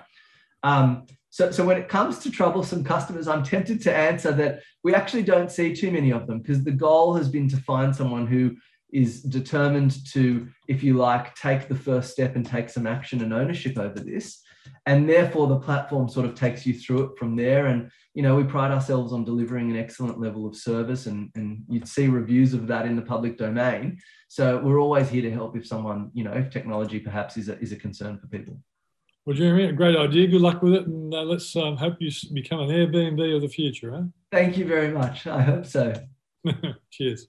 Um, so, so when it comes to troublesome customers, I'm tempted to answer that we actually don't see too many of them, because the goal has been to find someone who is determined to, if you like, take the first step and take some action and ownership over this. And therefore, the platform sort of takes you through it from there. And, you know, we pride ourselves on delivering an excellent level of service, and, and you'd see reviews of that in the public domain. So we're always here to help if someone, you know, if technology perhaps is a, is a concern for people. Well, Jeremy, a great idea. Good luck with it. And uh, let's um, hope you become an Airbnb of the future. Huh? Thank you very much. I hope so. Cheers.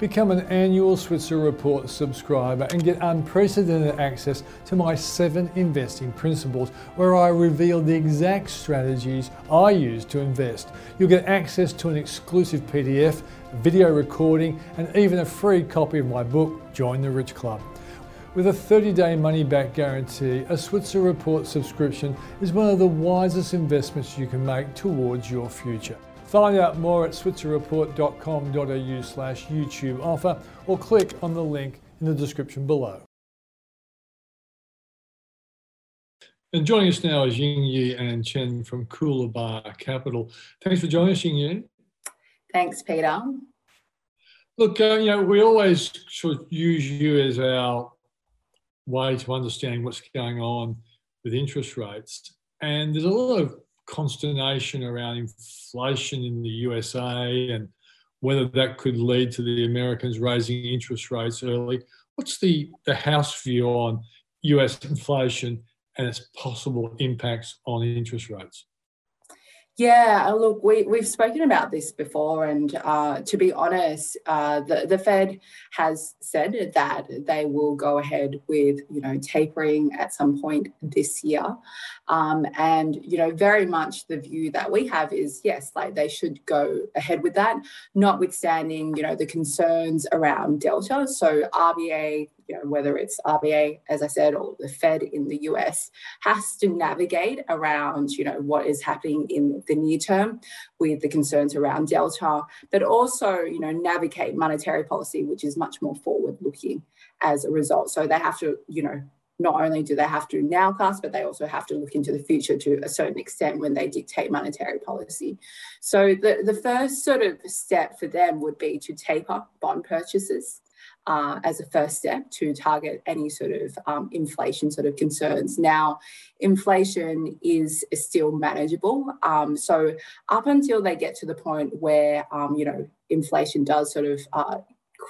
Become an annual Switzer Report subscriber and get unprecedented access to my seven investing principles, where I reveal the exact strategies I use to invest. You'll get access to an exclusive P D F, video recording, and even a free copy of my book, Join the Rich Club. With a thirty day money-back guarantee, a Switzer Report subscription is one of the wisest investments you can make towards your future. Find out more at switzer report dot com dot a u slash YouTube offer, or click on the link in the description below. And joining us now is Ying Yi Ann Cheng from Coolabah Capital. Thanks for joining us, Ying Yi. Thanks, Peter. Look, uh, you know, we always sort of use you as our way to understand what's going on with interest rates. And there's a lot of consternation around inflation in the U S A and whether that could lead to the Americans raising interest rates early. What's the, the house view on U S inflation and its possible impacts on interest rates? Yeah, look, we, we've spoken about this before, and uh, to be honest, uh, the, the Fed has said that they will go ahead with, you know, tapering at some point this year. Um, and, you know, very much the view that we have is, yes, like they should go ahead with that, notwithstanding, you know, the concerns around Delta. So R B A, you know, whether it's R B A, as I said, or the Fed in the U S, has to navigate around, you know, what is happening in the near term with the concerns around Delta, but also, you know, navigate monetary policy, which is much more forward-looking as a result. So they have to, you know, not only do they have to nowcast, but they also have to look into the future to a certain extent when they dictate monetary policy. So the, the first sort of step for them would be to taper bond purchases Uh, as a first step to target any sort of um, inflation sort of concerns. Now, inflation is still manageable. Um, so up until they get to the point where, um, you know, inflation does sort of uh,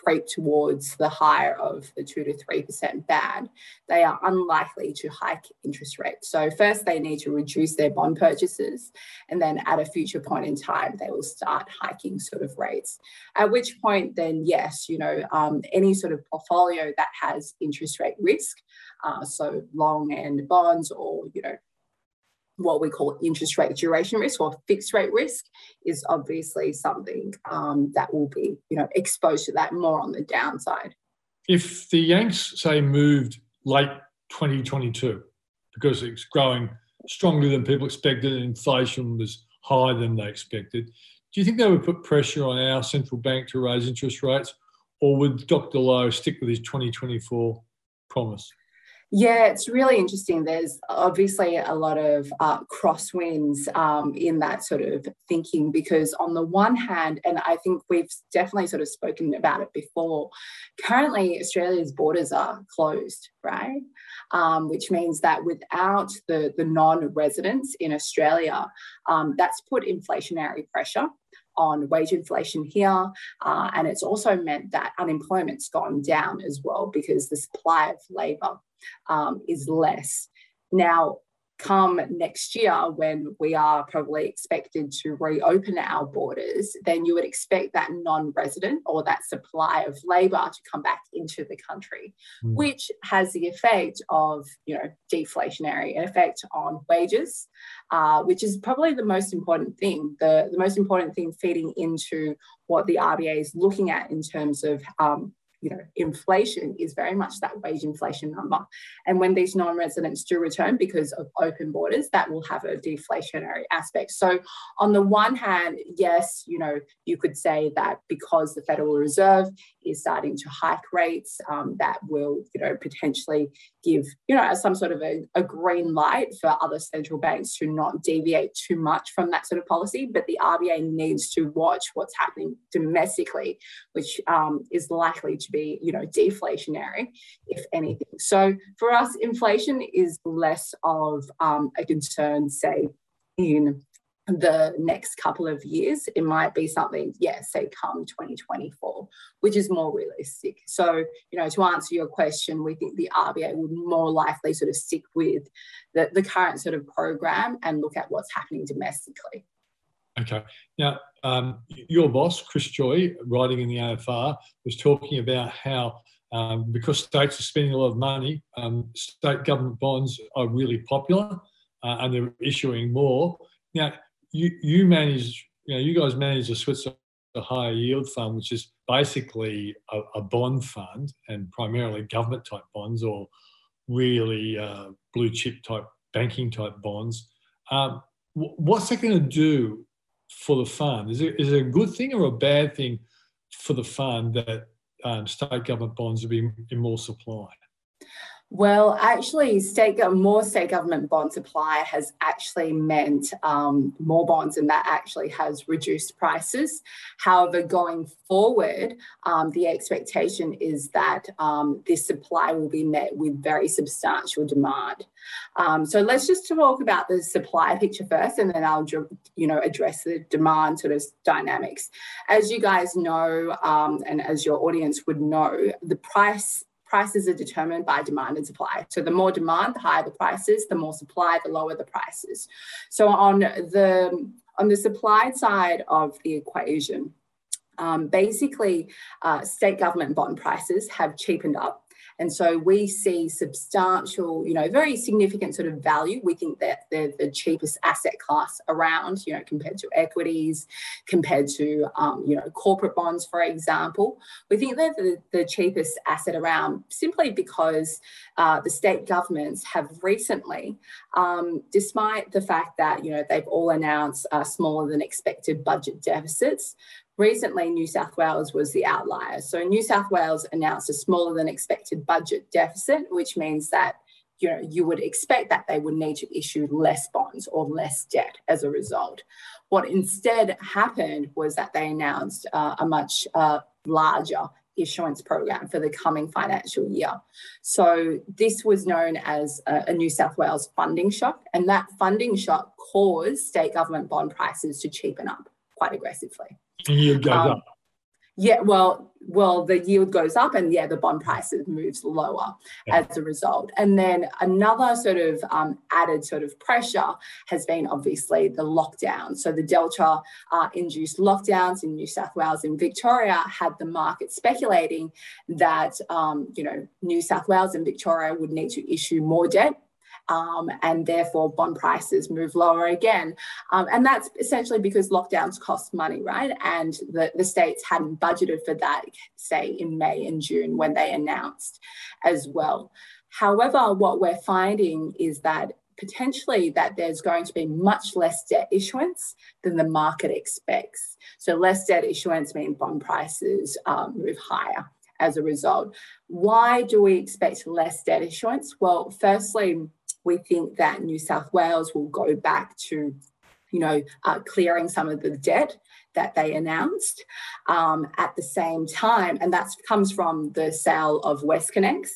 creep towards the higher of the two to three percent band, they are unlikely to hike interest rates. So first they need to reduce their bond purchases, and then at a future point in time, they will start hiking sort of rates. At which point then, yes, you know, um, any sort of portfolio that has interest rate risk, uh, so long end bonds or, you know, what we call interest rate duration risk or fixed rate risk is obviously something um, that will be, you know, exposed to that more on the downside. If the Yanks, say, moved late twenty twenty-two because it's growing stronger than people expected and inflation was higher than they expected, do you think they would put pressure on our central bank to raise interest rates, or would Doctor Lowe stick with his twenty twenty-four promise? Yeah, it's really interesting. There's obviously a lot of uh, crosswinds um, in that sort of thinking, because on the one hand, and I think we've definitely sort of spoken about it before, currently Australia's borders are closed, right? Um, which means that without the, the non-residents in Australia, um, that's put inflationary pressure on wage inflation here, uh, and it's also meant that unemployment's gone down as well because the supply of labour Um, is less. Now, come next year, when we are probably expected to reopen our borders, then you would expect that non-resident or that supply of labour to come back into the country, mm. which has the effect of, you know, deflationary effect on wages, uh, which is probably the most important thing, the, the most important thing feeding into what the R B A is looking at in terms of um, you know, inflation is very much that wage inflation number. And when these non-residents do return because of open borders, that will have a deflationary aspect. So on the one hand, yes, you know, you could say that because the Federal Reserve is starting to hike rates, um, that will, you know, potentially give, you know, some sort of a, a green light for other central banks to not deviate too much from that sort of policy. But the R B A needs to watch what's happening domestically, which um, is likely to be, you know, deflationary, if anything. So for us, inflation is less of um, a concern, say, in the next couple of years. It might be something, yeah, say come twenty twenty-four, which is more realistic. So, you know, to answer your question, we think the R B A would more likely sort of stick with the, the current sort of program and look at what's happening domestically. Okay. Now, um, your boss, Chris Joy, writing in the A F R, was talking about how um, because states are spending a lot of money, um, state government bonds are really popular uh, and they're issuing more. Now, you, you manage, you know, you guys manage the Switzer Higher Yield Fund, which is basically a, a bond fund and primarily government type bonds or really uh, blue chip type banking type bonds. Um, what's that going to do for the fund? Is it, is it a good thing or a bad thing for the fund that um, state government bonds will be in more supply? Well, actually, state, more state government bond supply has actually meant um, more bonds, and that actually has reduced prices. However, going forward, um, the expectation is that um, this supply will be met with very substantial demand. Um, so let's just talk about the supply picture first, and then I'll, you know, address the demand sort of dynamics. As you guys know, um, and as your audience would know, the price Prices are determined by demand and supply. So the more demand, the higher the prices, the more supply, the lower the prices. So on the On the supply side of the equation, um, basically uh, state government bond prices have cheapened up. And so we see substantial, you know, very significant sort of value. We think that they're the cheapest asset class around, you know, compared to equities, compared to, um, you know, corporate bonds, for example. We think they're the, the cheapest asset around simply because uh, the state governments have recently, um, despite the fact that, you know, they've all announced uh, smaller than expected budget deficits, recently, New South Wales was the outlier. So New South Wales announced a smaller than expected budget deficit, which means that, you know, you would expect that they would need to issue less bonds or less debt as a result. What instead happened was that they announced uh, a much uh, larger issuance program for the coming financial year. So this was known as a, a New South Wales funding shock, and that funding shock caused state government bond prices to cheapen up quite aggressively. The yield goes um, up. Yeah, well, well, the yield goes up, and yeah, the bond price moves lower yeah. as a result. And then another sort of um, added sort of pressure has been obviously the lockdown. So the Delta uh, induced lockdowns in New South Wales and Victoria had the market speculating that um, you know, New South Wales and Victoria would need to issue more debt. Um, and therefore bond prices move lower again. Um, and that's essentially because lockdowns cost money, right? And the, the states hadn't budgeted for that, say, in May and June when they announced as well. However, what we're finding is that potentially that there's going to be much less debt issuance than the market expects. So less debt issuance means bond prices um, move higher as a result. Why do we expect less debt issuance? Well, firstly, we think that New South Wales will go back to, you know, uh, clearing some of the debt that they announced um, at the same time. And that comes from the sale of WestConnex.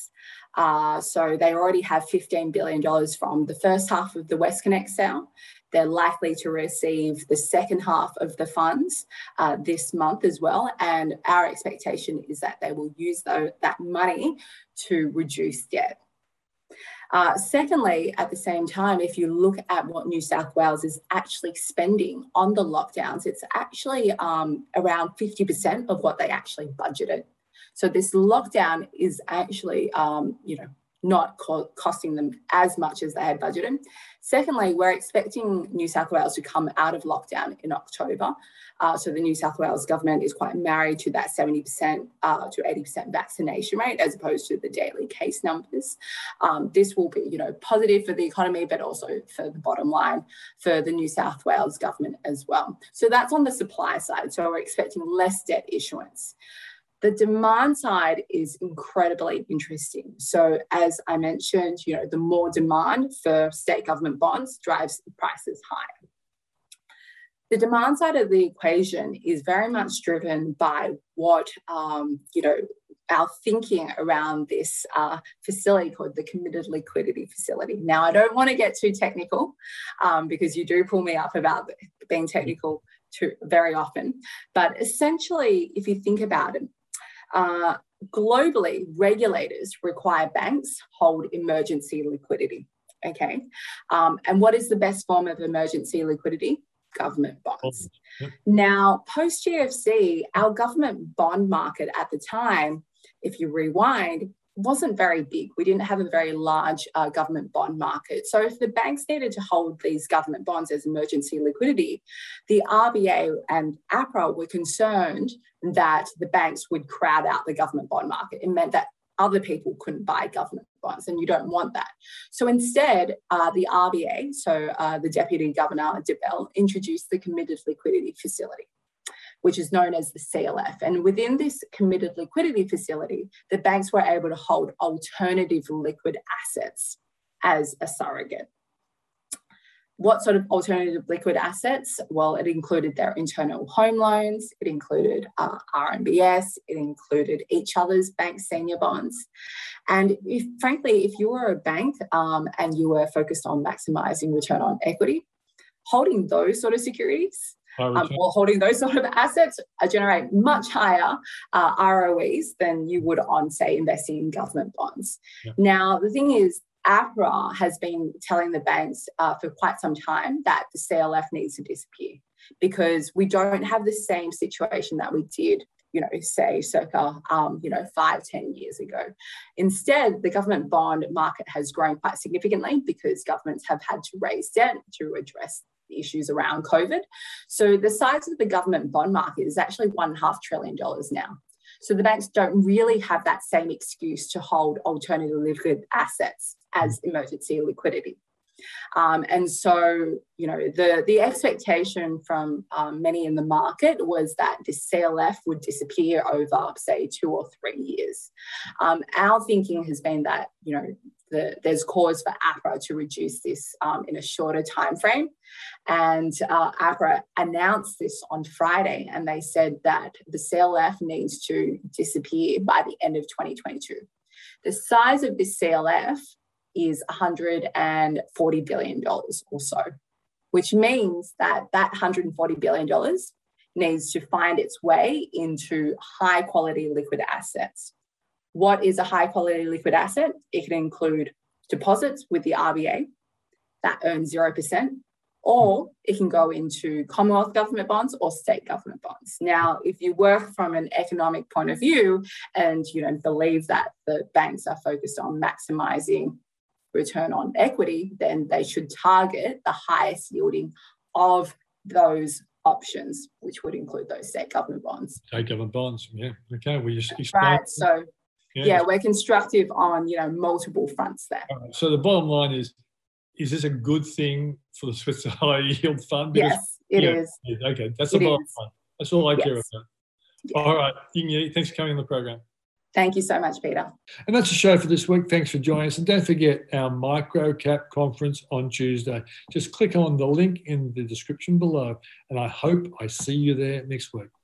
Uh, so they already have fifteen billion dollars from the first half of the WestConnex sale. They're likely to receive the second half of the funds uh, this month as well. And our expectation is that they will use the, that money to reduce debt. Uh, secondly, at the same time, if you look at what New South Wales is actually spending on the lockdowns, it's actually um, around fifty percent of what they actually budgeted. So this lockdown is actually, um, you know, not co- costing them as much as they had budgeted. Secondly, we're expecting New South Wales to come out of lockdown in October. Uh, so the New South Wales government is quite married to that seventy percent uh, to eighty percent vaccination rate as opposed to the daily case numbers. Um, this will be, you know, positive for the economy, but also for the bottom line for the New South Wales government as well. So that's on the supply side. So we're expecting less debt issuance. The demand side is incredibly interesting. So as I mentioned, you know, the more demand for state government bonds drives prices higher. The demand side of the equation is very much driven by what, um, you know, our thinking around this uh, facility called the Committed Liquidity Facility. Now, I don't want to get too technical um, because you do pull me up about being technical too, very often. But essentially, if you think about it, Uh, globally, regulators require banks hold emergency liquidity, okay? Um, and what is the best form of emergency liquidity? Government bonds. Yep. Now, post-G F C, our government bond market at the time, if you rewind, wasn't very big. We didn't have a very large uh, government bond market. So if the banks needed to hold these government bonds as emergency liquidity, the R B A and APRA were concerned that the banks would crowd out the government bond market. It meant that other people couldn't buy government bonds, and you don't want that. So instead, uh, the R B A, so uh, the Deputy Governor DeBell, introduced the Committed Liquidity Facility, which is known as the C L F. And within this Committed Liquidity Facility, the banks were able to hold alternative liquid assets as a surrogate. What sort of alternative liquid assets? Well, it included their internal home loans, it included uh, R M B S, it included each other's bank senior bonds. And if, frankly, if you were a bank um, and you were focused on maximising return on equity, holding those sort of securities, Um, or holding those sort of assets uh, generate much higher uh, R O Es than you would on, say, investing in government bonds. Yeah. Now, the thing is, APRA has been telling the banks uh, for quite some time that the C L F needs to disappear. because we don't have the same situation that we did, you know, say circa, um, you know, five, ten years ago. Instead, the government bond market has grown quite significantly because governments have had to raise debt to address the issues around COVID. So the size of the government bond market is actually one and a half trillion dollars now. So the banks don't really have that same excuse to hold alternative liquid assets as emergency liquidity. Um, and so, you know, the, the expectation from um, many in the market was that this C L F would disappear over, say, two or three years. Um, our thinking has been that, you know, the, there's cause for APRA to reduce this um, in a shorter time frame. And uh, APRA announced this on Friday, and they said that the C L F needs to disappear by the end of twenty twenty-two. The size of this C L F is one hundred forty billion dollars or so, which means that that one hundred forty billion dollars needs to find its way into high quality liquid assets. What is a high quality liquid asset? It can include deposits with the R B A that earn zero percent, or it can go into Commonwealth government bonds or state government bonds. Now, if you work from an economic point of view and you know believe that the banks are focused on maximizing return on equity, then they should target the highest yielding of those options, which would include those state government bonds. State government bonds, yeah. Okay, well, you right. So, yeah. yeah, we're constructive on you know multiple fronts there. Right. So the bottom line is, is this a good thing for the Swiss High Yield Fund? Because, yes, it yeah, is. Okay, that's the bottom line. That's all I yes. care about. Yeah. All right, Ying Yi, thanks for coming on the program. Thank you so much, Peter. And that's the show for this week. Thanks for joining us. And don't forget our Microcap conference on Tuesday. Just click on the link in the description below, and I hope I see you there next week.